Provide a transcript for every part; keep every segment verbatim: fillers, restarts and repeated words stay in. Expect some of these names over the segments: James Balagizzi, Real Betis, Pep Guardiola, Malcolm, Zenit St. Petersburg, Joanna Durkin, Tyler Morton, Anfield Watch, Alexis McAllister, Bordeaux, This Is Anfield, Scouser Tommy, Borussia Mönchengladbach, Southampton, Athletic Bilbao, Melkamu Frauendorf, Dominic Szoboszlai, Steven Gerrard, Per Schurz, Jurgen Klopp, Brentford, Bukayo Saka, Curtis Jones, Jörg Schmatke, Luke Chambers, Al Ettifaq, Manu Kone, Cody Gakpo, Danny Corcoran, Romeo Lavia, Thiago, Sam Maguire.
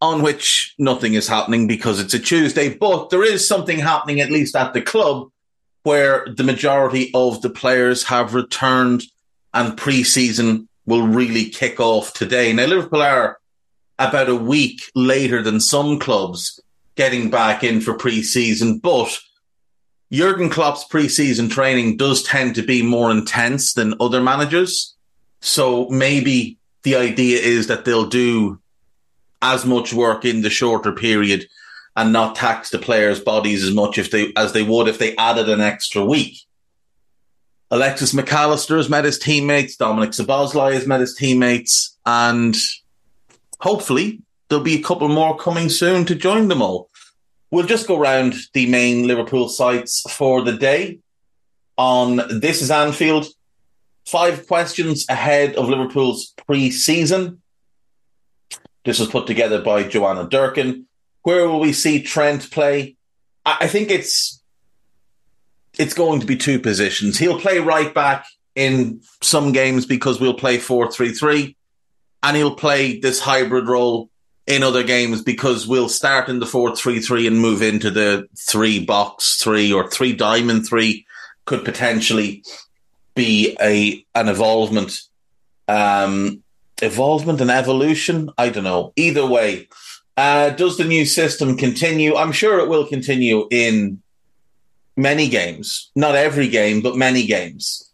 on which nothing is happening because it's a Tuesday, but there is something happening, at least at the club, where the majority of the players have returned and pre-season will really kick off today. Now, Liverpool are about a week later than some clubs getting back in for pre-season, but Jurgen Klopp's pre-season training does tend to be more intense than other managers, so maybe the idea is that they'll do as much work in the shorter period and not tax the players' bodies as much if they as they would if they added an extra week. Alexis McAllister has met his teammates, Dominic Szoboszlai has met his teammates, and hopefully there'll be a couple more coming soon to join them all. We'll just go round the main Liverpool sites for the day. On This Is Anfield, five questions ahead of Liverpool's pre-season. This was put together by Joanna Durkin. Where will we see Trent play? I think it's it's going to be two positions. He'll play right back in some games because we'll play four three three, and he'll play this hybrid role in other games because we'll start in the four three three and move into the three box three or three diamond three. Could potentially be a an evolvement. Um Evolvement and evolution? I don't know. Either way, uh, does the new system continue? I'm sure it will continue in many games. Not every game, but many games.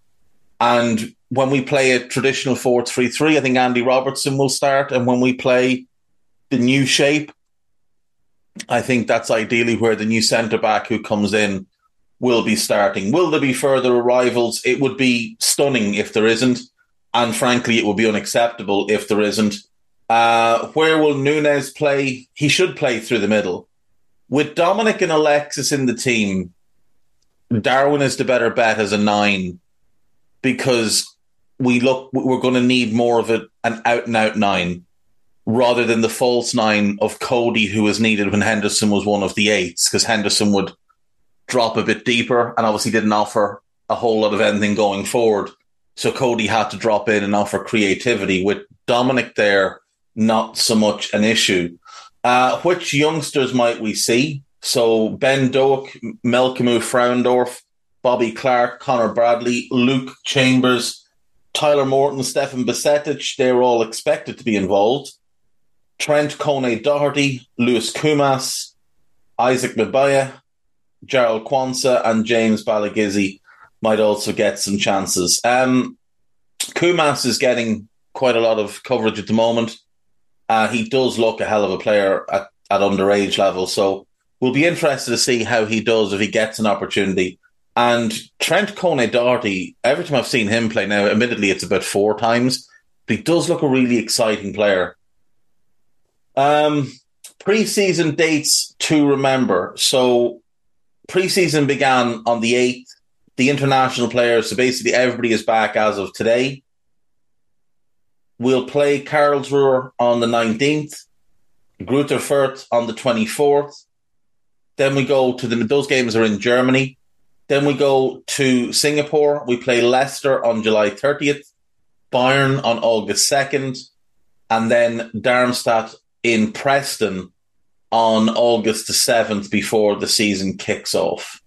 And when we play a traditional four three three, I think Andy Robertson will start. And when we play the new shape, I think that's ideally where the new centre-back who comes in will be starting. Will there be further arrivals? It would be stunning if there isn't. And frankly, it would be unacceptable if there isn't. Uh, where will Núñez play? He should play through the middle. With Dominic and Alexis in the team, Darwin is the better bet as a nine because we look, we're going to need more of a, an out-and-out nine rather than the false nine of Cody, who was needed when Henderson was one of the eights, because Henderson would drop a bit deeper and obviously didn't offer a whole lot of anything going forward. So Cody had to drop in and offer creativity. With Dominic there, not so much an issue. Uh, which youngsters might we see? So Ben Doak, Melkamu Frauendorf, Bobby Clark, Conor Bradley, Luke Chambers, Tyler Morton, Stefan Basetic, they're all expected to be involved. Trent Kone-Doherty, Louis Kumas, Isaac Mabaya, Gerald Kwanzaa and James Balagizzi might also get some chances. Um, Kumas is getting quite a lot of coverage at the moment. Uh, he does look a hell of a player at, at underage level, so we'll be interested to see how he does if he gets an opportunity. And Trent Kone-Doherty, every time I've seen him play now, admittedly it's about four times, but he does look a really exciting player. Um, pre-season dates to remember. So pre-season began on the eighth. The international players, so basically everybody is back as of today. We'll play Karlsruhe on the nineteenth, Grütterfurt on the twenty-fourth. Then we go to the, those games are in Germany. Then we go to Singapore. We play Leicester on July thirtieth, Bayern on August second, and then Darmstadt in Preston on August the seventh before the season kicks off.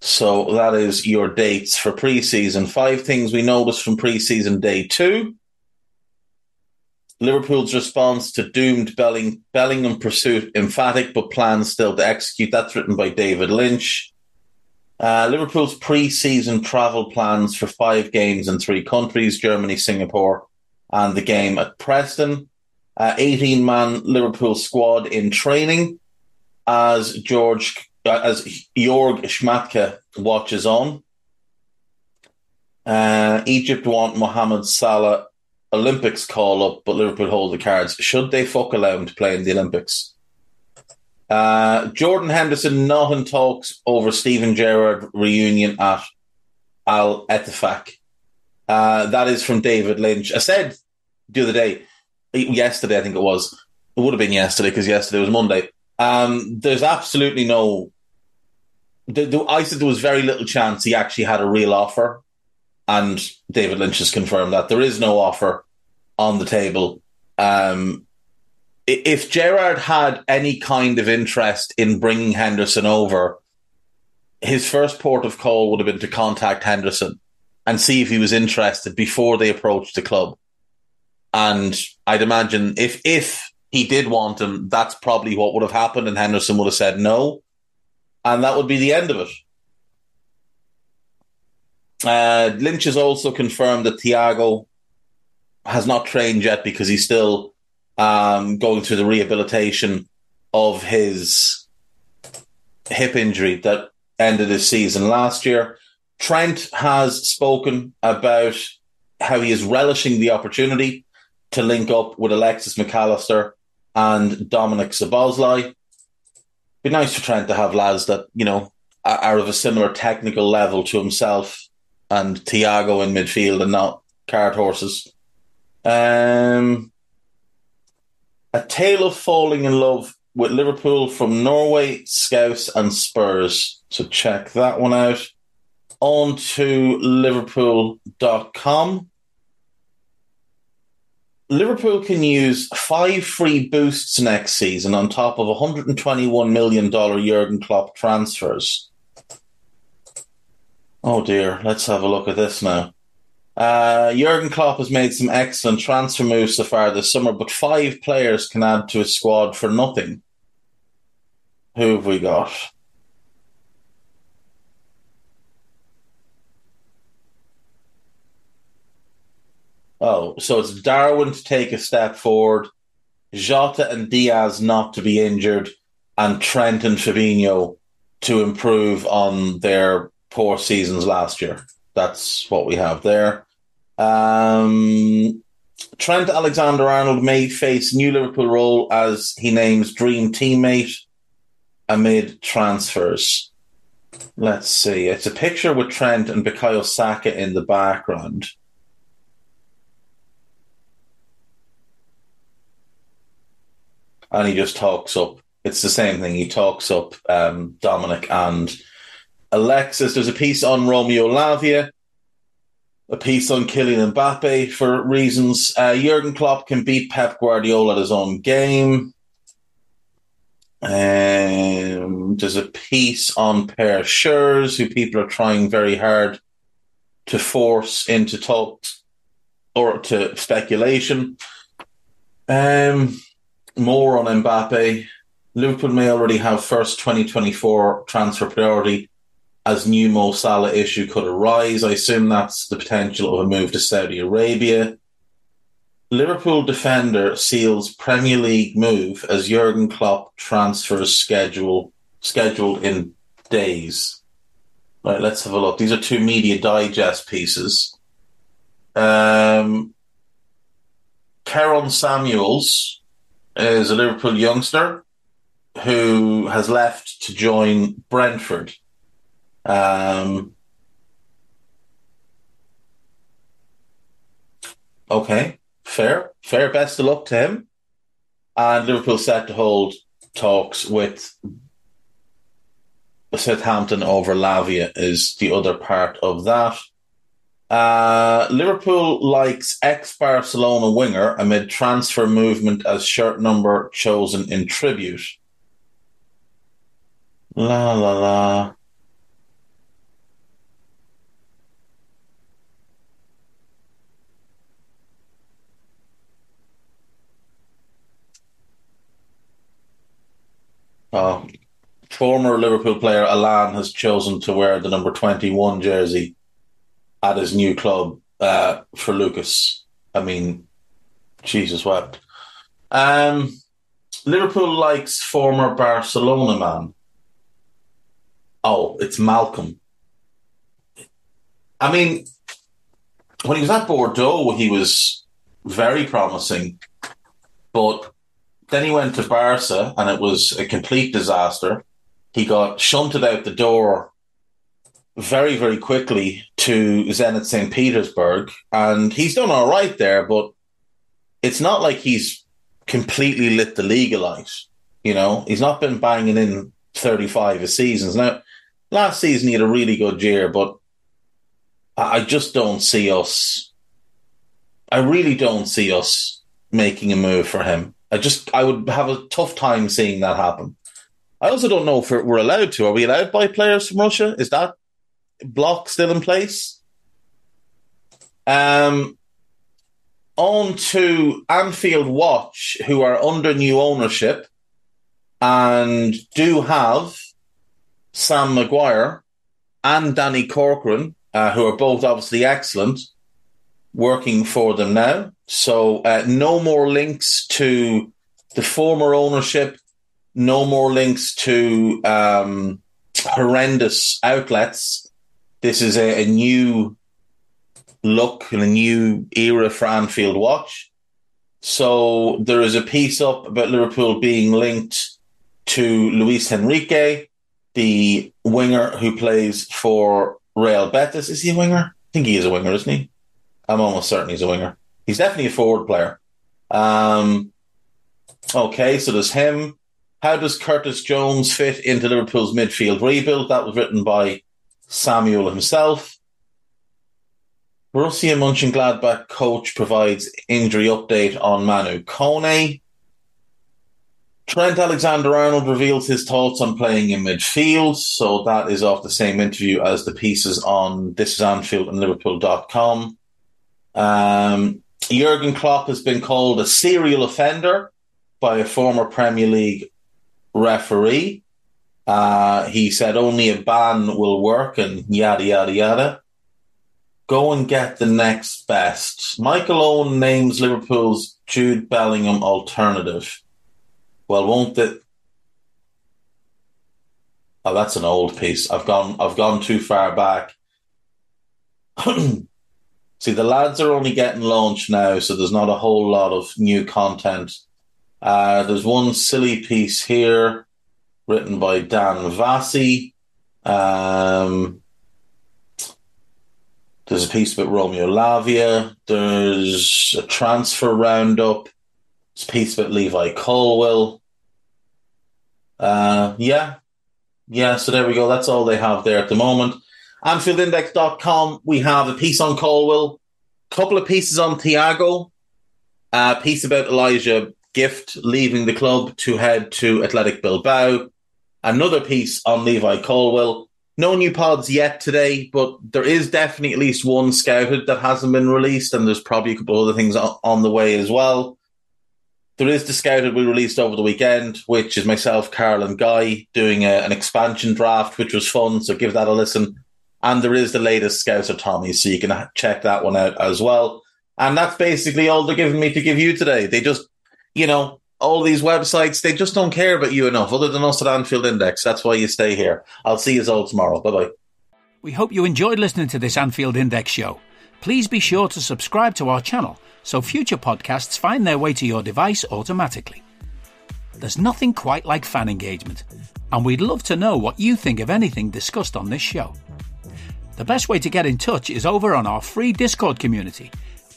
So that is your dates for pre-season. Five things we noticed from pre-season day two. Liverpool's response to doomed Belling- Bellingham pursuit emphatic, but plans still to execute. That's written by David Lynch. Uh, Liverpool's pre-season travel plans for five games in three countries, Germany, Singapore, and the game at Preston. Uh, eighteen-man Liverpool squad in training as George, uh, as Jörg Schmatke watches on. Uh, Egypt want Mohamed Salah Olympics call-up, but Liverpool hold the cards. Should they fuck allow him to play in the Olympics? Uh, Jordan Henderson not in talks over Steven Gerrard reunion at Al Ettifaq. Uh, that is from David Lynch. I said the other day, yesterday I think it was, it would have been yesterday because yesterday was Monday. Um, there's absolutely no... The, the, I said there was very little chance he actually had a real offer, and David Lynch has confirmed that. There is no offer on the table. Um If Gerrard had any kind of interest in bringing Henderson over, his first port of call would have been to contact Henderson and see if he was interested before they approached the club. And I'd imagine if if he did want him, that's probably what would have happened, and Henderson would have said no, and that would be the end of it. Uh, Lynch has also confirmed that Thiago has not trained yet because he's still... Um, going through the rehabilitation of his hip injury that ended his season last year. Trent has spoken about how he is relishing the opportunity to link up with Alexis McAllister and Dominic Szoboszlai. Be nice for Trent to have lads that, you know, are of a similar technical level to himself and Thiago in midfield and not cart horses. Um... A tale of falling in love with Liverpool from Norway, Scouse and Spurs. So check that one out. On to Liverpool dot com. Liverpool can use five free boosts next season on top of one hundred twenty-one million dollars Jurgen Klopp transfers. Oh dear, let's have a look at this now. Uh, Jurgen Klopp has made some excellent transfer moves so far this summer, but five players can add to his squad for nothing. Who have we got? Oh, so it's Darwin to take a step forward, Jota and Diaz not to be injured, and Trent and Fabinho to improve on their poor seasons last year. That's what we have there. Um, Trent Alexander-Arnold may face new Liverpool role as he names dream teammate amid transfers. Let's see. It's a picture with Trent and Bukayo Saka in the background. And he just talks up. It's the same thing. He talks up um, Dominic and Alexis. There's a piece on Romeo Lavia, a piece on Kylian Mbappe for reasons. Uh, Jurgen Klopp can beat Pep Guardiola at his own game. Um, there's a piece on Per Schurz, who people are trying very hard to force into talk or to speculation. Um, more on Mbappe. Liverpool may already have first twenty twenty-four transfer priority as new Mo Salah issue could arise. I assume that's the potential of a move to Saudi Arabia. Liverpool defender seals Premier League move as Jurgen Klopp transfers schedule scheduled in days. Right, let's have a look. These are two Media Digest pieces. Um, Kieran Samuels is a Liverpool youngster who has left to join Brentford. Um, okay, fair, fair. Best of luck to him. And Liverpool set to hold talks with Southampton over Lavia is the other part of that. Uh, Liverpool likes ex-Barcelona winger amid transfer movement as shirt number chosen in tribute. La la la. Oh, former Liverpool player Alan has chosen to wear the number twenty-one jersey at his new club uh, for Lucas. I mean, Jesus wept. Um, Liverpool likes former Barcelona man. Oh, it's Malcolm. I mean, when he was at Bordeaux, he was very promising, but then he went to Barca and it was a complete disaster. He got shunted out the door very, very quickly to Zenit Saint Petersburg, and he's done all right there, but it's not like he's completely lit the league alight. You know, he's not been banging in thirty-five a seasons. Now, last season he had a really good year, but I just don't see us. I really don't see us making a move for him. I just, I would have a tough time seeing that happen. I also don't know if we're allowed to. Are we allowed by players from Russia? Is that block still in place? Um, on to Anfield Watch, who are under new ownership and do have Sam Maguire and Danny Corcoran, uh, who are both obviously excellent, working for them now. So uh, no more links to the former ownership, no more links to um, horrendous outlets. This is a, a new look and a new era for Anfield Watch. So there is a piece up about Liverpool being linked to Luis Enrique, the winger who plays for Real Betis. Is he a winger? I think he is a winger, isn't he? I'm almost certain he's a winger. He's definitely a forward player. Um, okay, so there's him. How does Curtis Jones fit into Liverpool's midfield rebuild? That was written by Samuel himself. Borussia Mönchengladbach coach provides injury update on Manu Kone. Trent Alexander-Arnold reveals his thoughts on playing in midfield. So that is off the same interview as the pieces on This Is Anfield and Liverpool dot com. Um, Jurgen Klopp has been called a serial offender by a former Premier League referee. Uh, he said only a ban will work and yada, yada, yada. Go and get the next best. Michael Owen names Liverpool's Jude Bellingham alternative. Well, won't it? Oh, that's an old piece. I've gone I've gone too far back. See, the lads are only getting launched now, so there's not a whole lot of new content. Uh, there's one silly piece here written by Dan Vassi. Um, there's a piece about Romeo Lavia. There's a transfer roundup. There's a piece about Levi Colwill. Uh, yeah. Yeah, so there we go. That's all they have there at the moment. Anfield Index dot com, we have a piece on Colwill, a couple of pieces on Thiago, a piece about Elijah Gift leaving the club to head to Athletic Bilbao, another piece on Levi Colwill. No new pods yet today, but there is definitely at least one scouted that hasn't been released, and there's probably a couple other things on the way as well. There is the scouted we released over the weekend, which is myself, Carl and Guy, doing a, an expansion draft, which was fun, so give that a listen. And there is the latest Scouser Tommy, so you can check that one out as well. And that's basically all they're giving me to give you today. They just, you know, all these websites, they just don't care about you enough, other than us at Anfield Index. That's why you stay here. I'll see you all tomorrow. Bye-bye. We hope you enjoyed listening to this Anfield Index show. Please be sure to subscribe to our channel so future podcasts find their way to your device automatically. There's nothing quite like fan engagement, and we'd love to know what you think of anything discussed on this show. The best way to get in touch is over on our free Discord community,